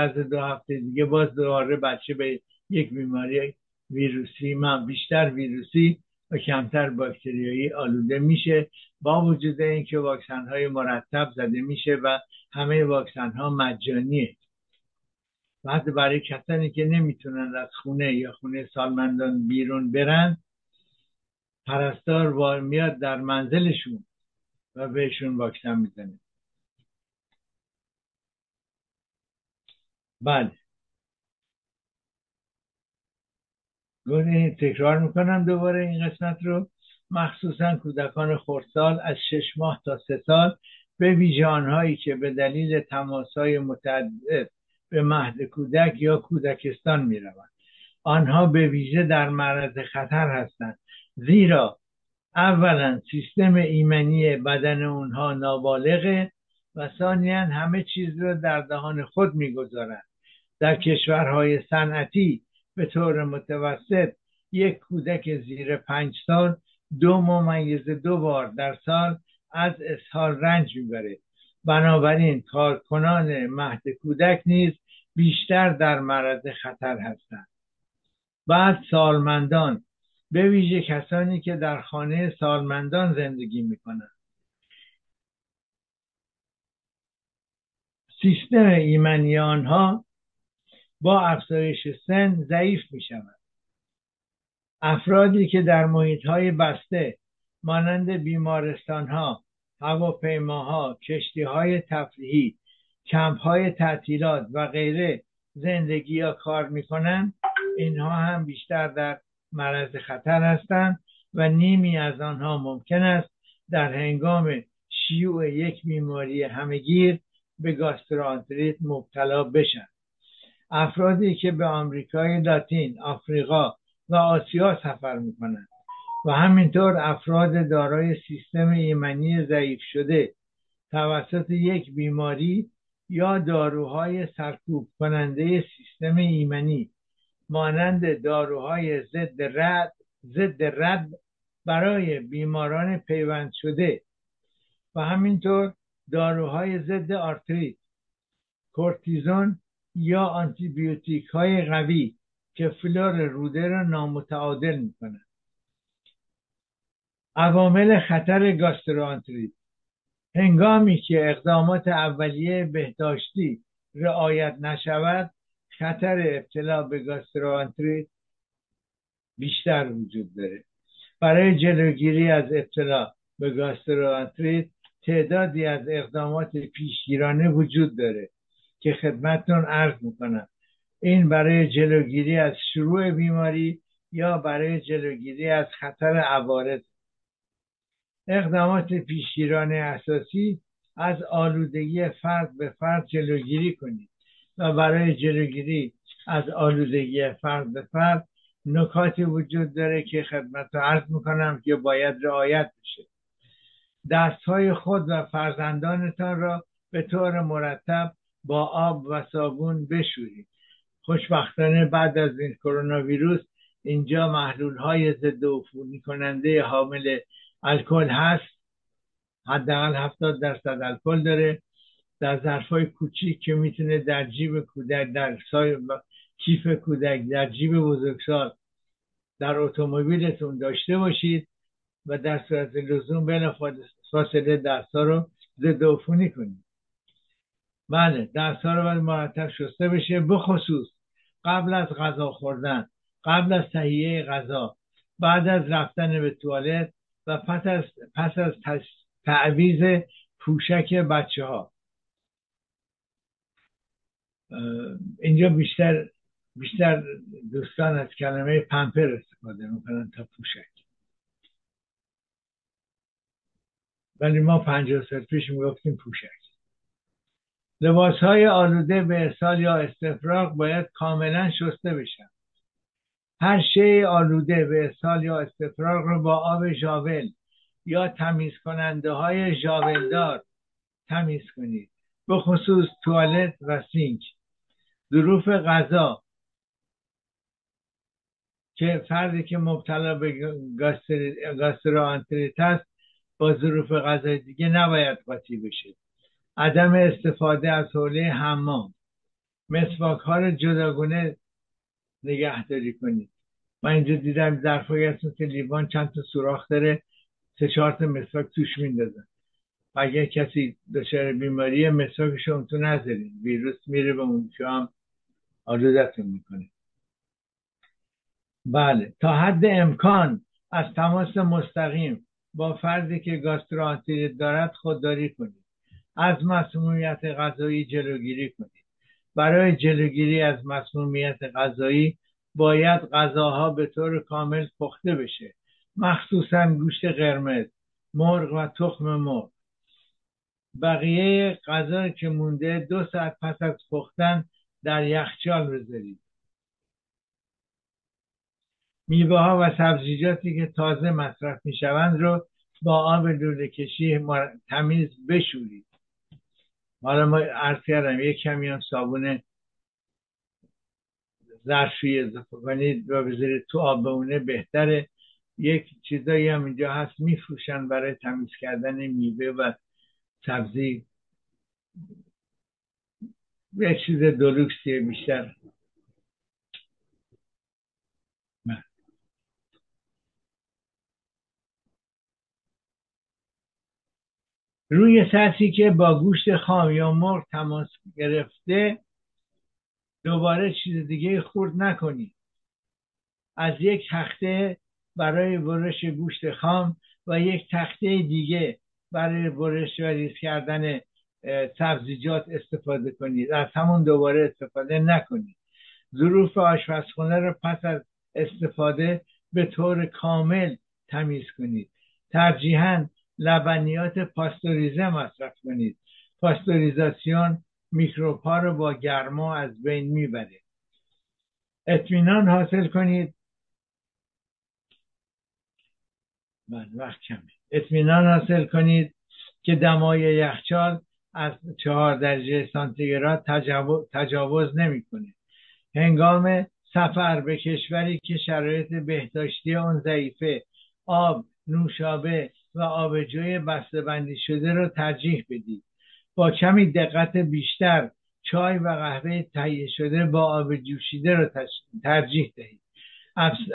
2 هفته دیگه باز دوباره بچه به یک بیماری ویروسی، من بیشتر ویروسی و کمتر باکتریایی آلوده میشه، با وجود اینکه واکسن های مرتب زده میشه و همه واکسن ها مجانیه. بعد برای کسانی که نمیتونن از خونه یا خونه سالمندان بیرون برن، پرستار میاد در منزلشون و بهشون واکسن میزنه. بله، تکرار میکنم دوباره این قسمت رو، مخصوصا کودکان خردسال از 6 ماه تا 3 سال، به ویژه آنهایی که به دلیل تماس‌های متعدد به مهد کودک یا کودکستان میروند. آنها به ویژه در معرض خطر هستند، زیرا اولا سیستم ایمنی بدن اونها نابالغه و ثانیا همه چیز رو در دهان خود میگذارند. در کشورهای صنعتی به طور متوسط یک کودک زیر 5 سال 2.2 بار در سال از اسهال رنج میبره. بنابراین کارکنان مهد کودک نیز بیشتر در معرض خطر هستند. بعد سالمندان، به ویژه کسانی که در خانه سالمندان زندگی میکنند. سیستم ایمنی آنها با افزایش سن ضعیف می شود. افرادی که در محیط های بسته مانند بیمارستان ها، هواپیماها، کشتی های تفریحی، کمپ های تعطیلات و غیره زندگی یا کار می کنند، اینها هم بیشتر در معرض خطر هستند و نیمی از آنها ممکن است در هنگام شیوع یک بیماری همگیر به گاستروانتریت مبتلا بشن. افرادی که به آمریکای لاتین، آفریقا و آسیا سفر می کنند و همینطور افراد دارای سیستم ایمنی ضعیف شده توسط یک بیماری یا داروهای سرکوب کننده سیستم ایمنی مانند داروهای ضد رد برای بیماران پیوند شده و همینطور داروهای ضد آرتریت، کورتیزون یا آنتیبیوتیک های قوی که فلور روده را نامتعادل می کنند. عوامل خطر گاستروانتریت: هنگامی که اقدامات اولیه بهداشتی رعایت نشود، خطر ابتلا به گاستروانتریت بیشتر وجود دارد. برای جلوگیری از ابتلا به گاستروانتریت تعدادی از اقدامات پیشگیرانه وجود داره که خدمتتون عرض میکنم. این برای جلوگیری از شروع بیماری یا برای جلوگیری از خطر عوارض. اقدامات پیشگیرانه اساسی: از آلودگی فرد به فرد جلوگیری کنید و برای جلوگیری از آلودگی فرد به فرد نکاتی وجود داره که خدمتتون عرض میکنم که باید رعایت بشه. دستهای خود و فرزندانتان را به طور مرتب با آب و صابون بشورید. خوشبختانه بعد از این کرونا ویروس اینجا محلولهای ضد عفونی کننده حامل الکل هست، حداقل 70% الکل داره، در ظرفهای کوچیک که میتونه در جیب کودک، در کیف کودک، در جیب بزرگسال، در اتومبیلتون داشته باشید و در صورت لزوم بلا فاصله دست‌ها رو ضد عفونی کنید. بله، دست‌ها رو باید مرتب شسته بشه، بخصوص قبل از غذا خوردن، قبل از تهیه غذا، بعد از رفتن به توالت و پس از تعویض پوشک بچه‌ها. اینجا بیشتر دوستان از کلمه پمپر استفاده می‌کنن تا پوشک، ولی ما 50 سال پیش میگفتیم پوشک. لباسهای آلوده به ارسال یا استفراغ باید کاملا شسته بشن. هر شی آلوده به ارسال یا استفراغ رو با آب ژاول یا تمیز کننده های ژاولدار تمیز کنید، به خصوص توالت و سینک. ظروف غذا که فردی که مبتلا به گاستروانتریت است با ظروف غذای دیگه نباید قاطی بشه. عدم استفاده از حوله حمام. مسواک‌ها رو جداگونه نگهداری کنید. من اینجا دیدم ظرفایی هستن که لیوان چند تا سوراخ داره، 3-4 تا مسواک توش میندازن. اگه کسی دچار بیماری مسواکش رو تو نذارید، ویروس میره به اونجا هم آلودتون میکنه. بله، تا حد امکان از تماس مستقیم با فردی که گاستروانتریت دارد خودداری کنید. از مسمومیت غذایی جلوگیری کنید. برای جلوگیری از مسمومیت غذایی باید غذاها به طور کامل پخته بشه، مخصوصاً گوشت قرمز، مرغ و تخم مرغ. بقیه غذا که مونده 2 ساعت پس از پختن در یخچال بذارید. میوه ها و سبزیجاتی که تازه مصرف می شوند رو با آب لوله کشی تمیز بشورید. حالا ما عرض کردم یک کمی هم صابون ظرفی اضافه کنید و بذارید تو آب، اونه بهتره. یک چیزایی هم اینجا هست میفروشن برای تمیز کردن میوه و سبزی، یه چیز دولوکسیه بیشتر. روی سطحی که با گوشت خام یا مرغ تماس گرفته دوباره چیز دیگه خورد نکنید. از یک تخته برای برش گوشت خام و یک تخته دیگه برای برش و ریز کردن سبزیجات استفاده کنید. از همون دوباره استفاده نکنید. ظروف آشپزخانه را پس از استفاده به طور کامل تمیز کنید. ترجیحاً لبنیات پاستوریزه مصرف کنید. پاستوریزاسیون میکروب‌ها رو با گرما از بین میبره. اطمینان حاصل کنید. من وقت کمه. اطمینان حاصل کنید که دمای یخچال از 4 درجه سانتیگراد تجاوز نمیکنه. هنگام سفر به کشوری که شرایط بهداشتی آن ضعیفه، آب، نوشابه و آبجوی بسته‌بندی شده را ترجیح بدید. با کمی دقت بیشتر چای و قهوه تهیه شده با آب جوشیده را ترجیح دهید.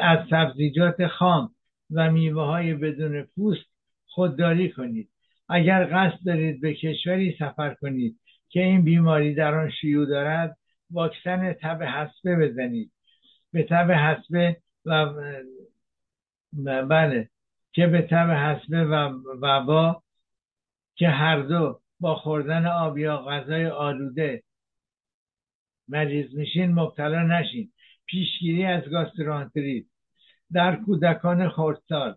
از سبزیجات خام و میوه‌های بدون پوست خودداری کنید. اگر قصد دارید به کشوری سفر کنید که این بیماری در آن شیوع دارد، واکسن تب حصبه بزنید. به تب حصبه و وبا که هر دو با خوردن آب یا غذای آلوده مریض میشین مبتلا نشین. پیشگیری از گاستروانتریت در کودکان خردسال.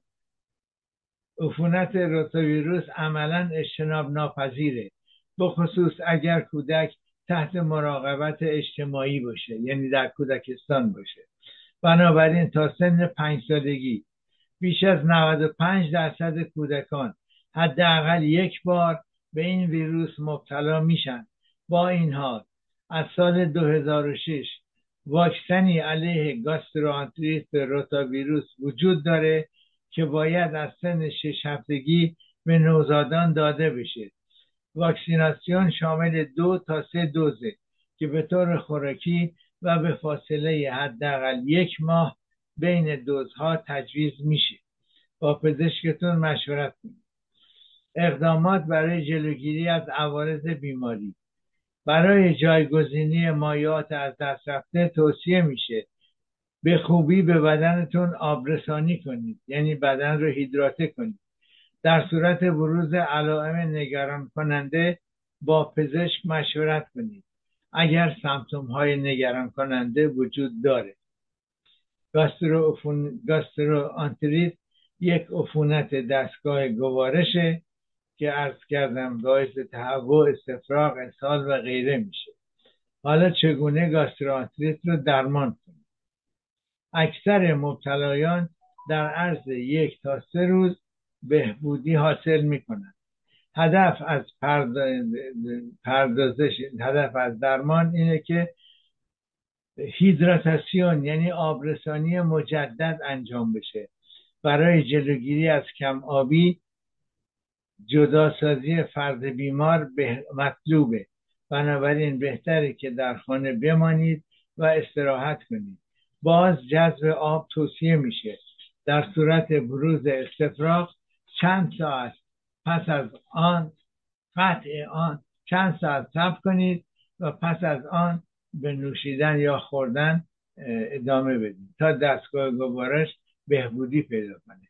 عفونت روتاویروس عملا اجتناب ناپذیره، بخصوص اگر کودک تحت مراقبت اجتماعی باشه، یعنی در کودکستان باشه. بنابراین تا سن 5 سالگی بیش از 95% کودکان حداقل یک بار به این ویروس مبتلا میشن. با این حال از سال 2006 واکسنی علیه گاستروانتریت روتاویروس وجود داره که باید از سن 6 هفتگی به نوزادان داده بشه. واکسیناسیون شامل 2 تا 3 دوزه که به طور خوراکی و به فاصله حداقل 1 ماه بین دوزها تجویز میشه. با پزشکتون مشورت کنید. اقدامات برای جلوگیری از عوارض بیماری. برای جایگزینی مایعات از دست رفته توصیه میشه به خوبی به بدنتون آبرسانی کنید، یعنی بدن رو هیدراته کنید. در صورت بروز علائم نگران کننده با پزشک مشورت کنید اگر سمپتوم های نگران کننده وجود داره. گاستروانتریت یک عفونت دستگاه گوارشه که عرض کردم باعث تهوع، استفراغ، اسهال و غیره میشه. حالا چگونه گاستروانتریت رو درمان کنیم؟ اکثر مبتلایان در عرض 1 تا 3 روز بهبودی حاصل میکنند. هدف از درمان اینه که هیدراتاسیون، یعنی آبرسانی مجدد انجام بشه. برای جلوگیری از کم آبی جداسازی فرد بیمار مطلوبه. بنابراین بهتره که در خانه بمانید و استراحت کنید. باز جذب آب توصیه میشه. در صورت بروز استفراغ چند ساعت پس از آن قطع آن چند ساعت صبر کنید و پس از آن به نوشیدن یا خوردن ادامه بدید تا دستگاه گوارش بهبودی پیدا کنه.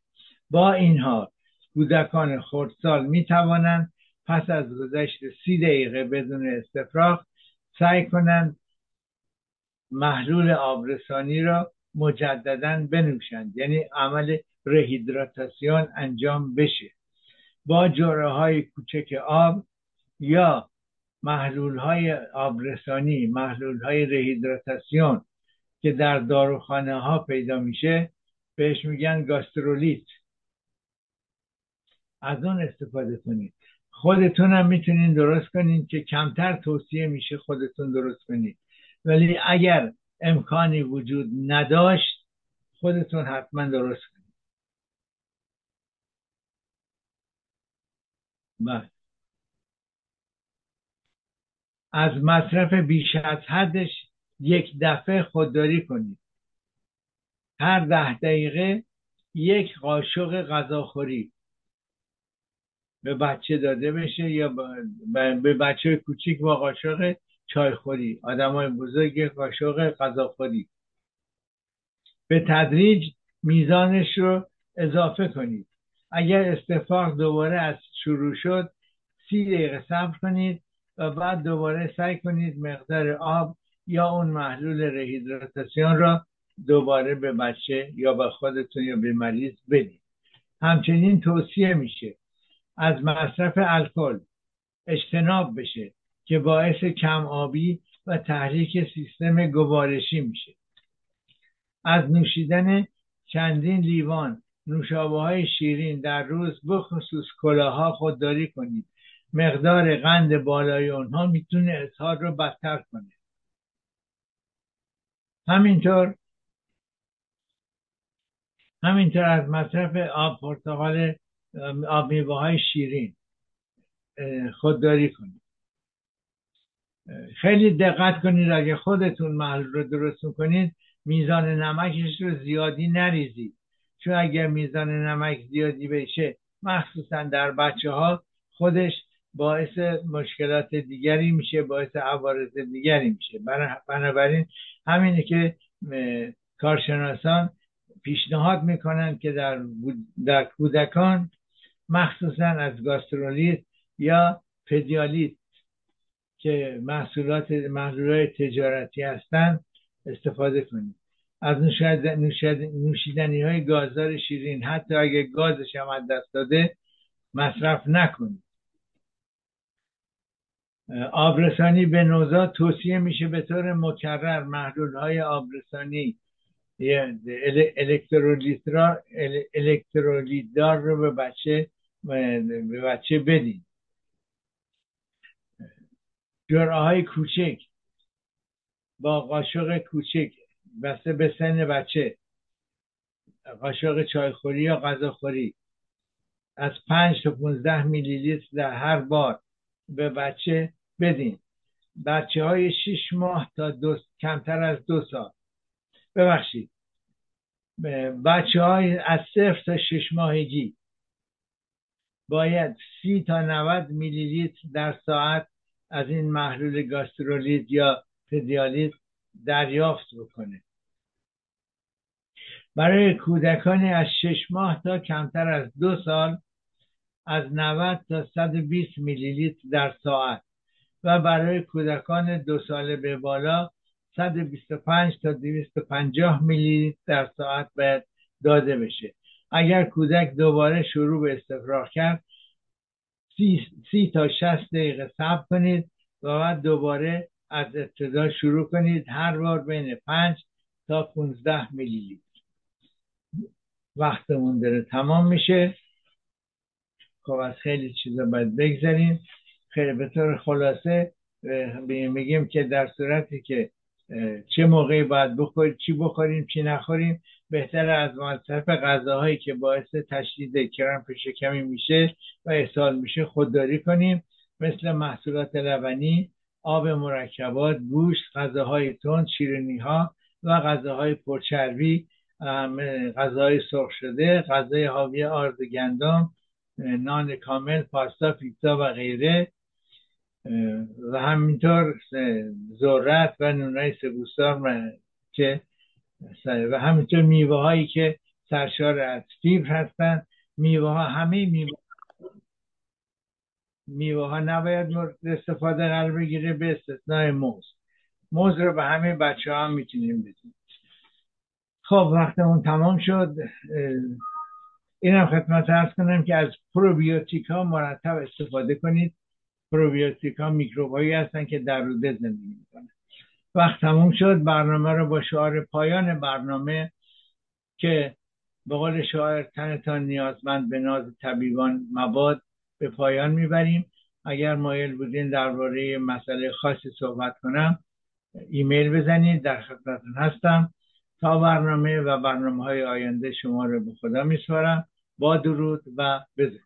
با این حال کودکان خردسال می توانند پس از گذشت 30 دقیقه بدون استفراغ سعی کنند محلول آبرسانی را مجددا بنوشند، یعنی عمل رهیدراتاسیون انجام بشه. با جرعه های کوچک آب یا محلول‌های آبرسانی، محلول‌های رهیدراتاسیون که در داروخانه‌ها پیدا میشه بهش میگن گاسترولیت، از اون استفاده کنید. خودتون هم میتونین درست کنین که کمتر توصیه میشه خودتون درست کنید، ولی اگر امکانی وجود نداشت خودتون حتما درست کنید. بله. از مصرف بیش از حدش یک دفعه خودداری کنید. هر 10 دقیقه یک قاشق غذاخوری به بچه داده بشه یا به بچه کوچیک با قاشق چایخوری، آدمای بزرگ قاشق غذاخوری. به تدریج میزانش رو اضافه کنید. اگر استفاق دوباره از شروع شد 30 دقیقه صبر کنید و بعد دوباره سعی کنید مقدار آب یا اون محلول رهیدراتاسیون را دوباره به بچه یا به خودتون یا به مریض بدید. همچنین توصیه میشه از مصرف الکل اجتناب بشه که باعث کم آبی و تحریک سیستم گوارشی میشه. از نوشیدن چندین لیوان نوشابه‌های شیرین در روز بخصوص کلاها خودداری کنید. مقدار قند بالای اونها میتونه اسهال رو بدتر کنه. همینطور از مصرف آب پرتقال، آب میوه‌های شیرین خودداری کنید. خیلی دقت کنید اگه خودتون محلول رو درست کنید میزان نمکش رو زیادی نریزید، چون اگر میزان نمک زیادی بشه مخصوصا در بچه‌ها خودش باعث مشکلات دیگری میشه، باعث عوارض دیگری میشه. بنابراین همینه که کارشناسان پیشنهاد میکنن که در کودکان مخصوصا از گاسترولیت یا پیدیالیت که محلولات تجارتی هستن استفاده کنید. از نوشیدنی های گازدار شیرین حتی اگه گازش هم از دست داده مصرف نکنید. آبرسانی به نوزاد توصیه میشه به طور مکرر محلول های آبرسانی الکترولیت دار رو به بچه بدین. جرعه های کوچک با قاشق کوچک بسته به سن بچه، قاشق چایخوری یا غذاخوری از 5 تا 15 میلی لیتر در هر بار به بچه بدین. بچه های 6 ماه تا کمتر از 2 سال، ببخشید بچه های از 0 تا 6 ماهگی باید 30 تا 90 میلی لیتر در ساعت از این محلول گاسترولیت یا پیدیالیت دریافت بکنه. برای کودکان از 6 ماه تا کمتر از 2 سال از 90 تا 120 میلی لیتر در ساعت و برای کودکان 2 ساله به بالا 125 تا 250 میلی لیتر در ساعت باید داده بشه. اگر کودک دوباره شروع به استفراغ کرد 30 تا 60 دقیقه صبر کنید و بعد دوباره از ابتدا شروع کنید، هر بار بین 5 تا 15 میلی لیتر. وقتمون داره تمام میشه. خب از خیلی چیزا باید بگذاریم. خیلی به طور خلاصه میگیم که در صورتی که چه موقعی باید بخوریم، چی بخوریم، چی نخوریم، بهتر از مصرف غذاهایی که باعث تشدید کرامپ شکمی میشه و اسهال میشه خودداری کنیم، مثل محصولات لبنی، آب مرکبات، گوشت، غذاهای تند، شیرینی‌ها و غذاهای پرچربی، غذاهای سرخ شده، غذای حاوی آرد گندم، نان کامل، پاستا، پیتزا و غیره، و همینطور ذرت و نونای سبوسدار و همینطور میوه هایی که سرشار از فیبر هستند. میوه ها نباید مورد استفاده قرار بگیره به استثنای موز رو به همه بچه ها هم میتونیم بدیم. خب وقتمون تمام شد. اینم خدمت عرض کنم که از پروبیوتیک ها مرتب استفاده کنید. پروبیوتیک ها میکروب هایی هستن که در روده زندگی میکنن. وقت تموم شد. برنامه رو با شعار پایان برنامه که به قول شاعر تنتان نیازمند به ناز طبیبان مباد به پایان میبریم. اگر مایل بودین درباره مسئله خاصی صحبت کنم ایمیل بزنید، در خدمتتون هستم. تا برنامه و برنامه‌های آینده شما رو به خدا میسپارم. با درود و بزرگ